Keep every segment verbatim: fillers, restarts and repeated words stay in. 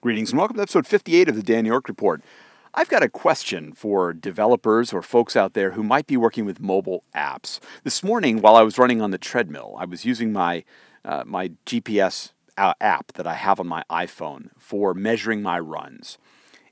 Greetings and welcome to episode fifty-eight of the Dan York Report. I've got a question for developers or folks out there who might be working with mobile apps. This morning, while I was running on the treadmill, I was using my uh, my G P S app that I have on my iPhone for measuring my runs.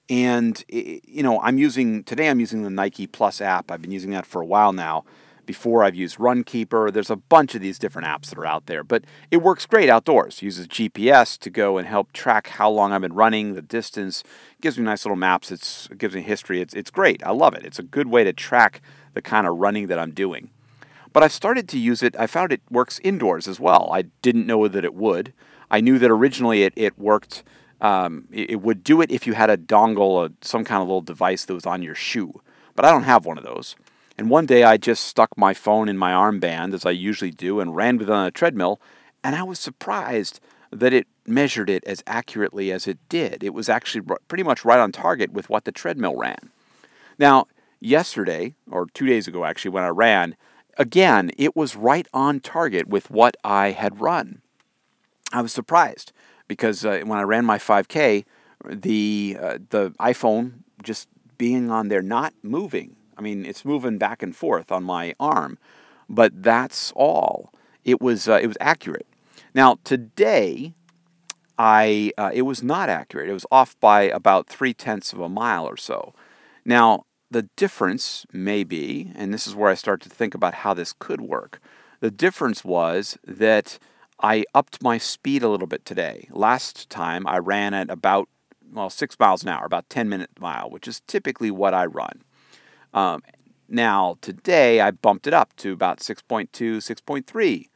And you know, I'm using today I'm using the Nike Plus app. I've been using that for a while now. Before, I've used RunKeeper. There's a bunch of these different apps that are out there, but it works great outdoors. It uses G P S to go and help track how long I've been running, the distance. It gives me nice little maps. It's, it gives me history. It's, it's great. I love it. It's a good way to track the kind of running that I'm doing. But I started to use it. I found it works indoors as well. I didn't know that it would. I knew that originally it, it worked. Um, it, it would do it if you had a dongle or some kind of little device that was on your shoe. But I don't have one of those. And one day I just stuck my phone in my armband, as I usually do, and ran with it on a treadmill, and I was surprised that it measured it as accurately as it did. It was actually pretty much right on target with what the treadmill ran. Now, yesterday, or two days ago actually, when I ran, again, it was right on target with what I had run. I was surprised, because uh, when I ran my five K, the, uh, the iPhone just being on there, not moving. I mean, it's moving back and forth on my arm, but that's all. It was uh, it was accurate. Now today, I uh, it was not accurate. It was off by about three tenths of a mile or so. Now the difference may be, and this is where I start to think about how this could work. The difference was that I upped my speed a little bit today. Last time I ran at about well six miles an hour, about ten minute mile, which is typically what I run. Um, now, today, I bumped it up to about six point two, six point three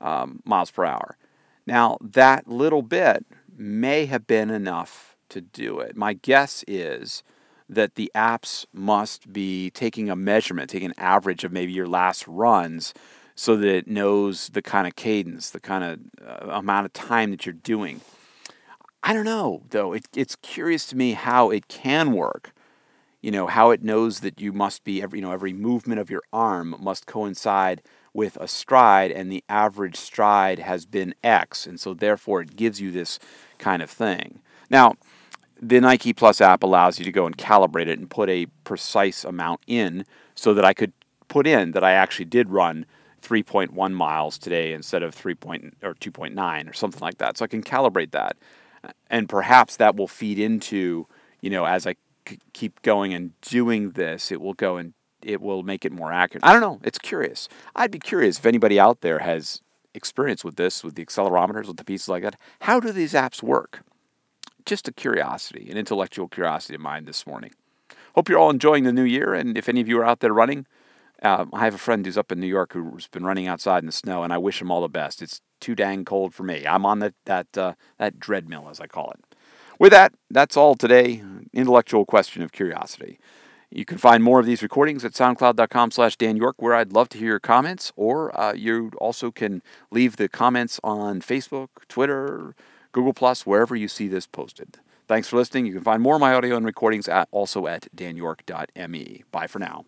um, miles per hour. Now, that little bit may have been enough to do it. My guess is that the apps must be taking a measurement, taking an average of maybe your last runs so that it knows the kind of cadence, the kind of uh, amount of time that you're doing. I don't know, though. It, it's curious to me how it can work. You know, how it knows that you must be, every, you know, every movement of your arm must coincide with a stride, and the average stride has been X, and so therefore it gives you this kind of thing. Now, the Nike Plus app allows you to go and calibrate it and put a precise amount in, so that I could put in that I actually did run three point one miles today instead of three point, or two point nine or something like that. So I can calibrate that, and perhaps that will feed into, you know, as I keep going and doing this, it will go and it will make it more accurate. I don't know. It's curious. I'd be curious if anybody out there has experience with this, with the accelerometers, with the pieces like that. How do these apps work? Just a curiosity, an intellectual curiosity of mine this morning. Hope you're all enjoying the new year, and if any of you are out there running, um, I have a friend who's up in New York who's been running outside in the snow, and I wish him all the best. It's too dang cold for me. I'm on that that uh, that treadmill, as I call it. With that, that's all today. Intellectual question of curiosity. You can find more of these recordings at soundcloud dot com slash Dan York, where I'd love to hear your comments, or uh, you also can leave the comments on Facebook, Twitter, Google Plus, wherever you see this posted. Thanks for listening. You can find more of my audio and recordings at, also at dan york dot m e. Bye for now.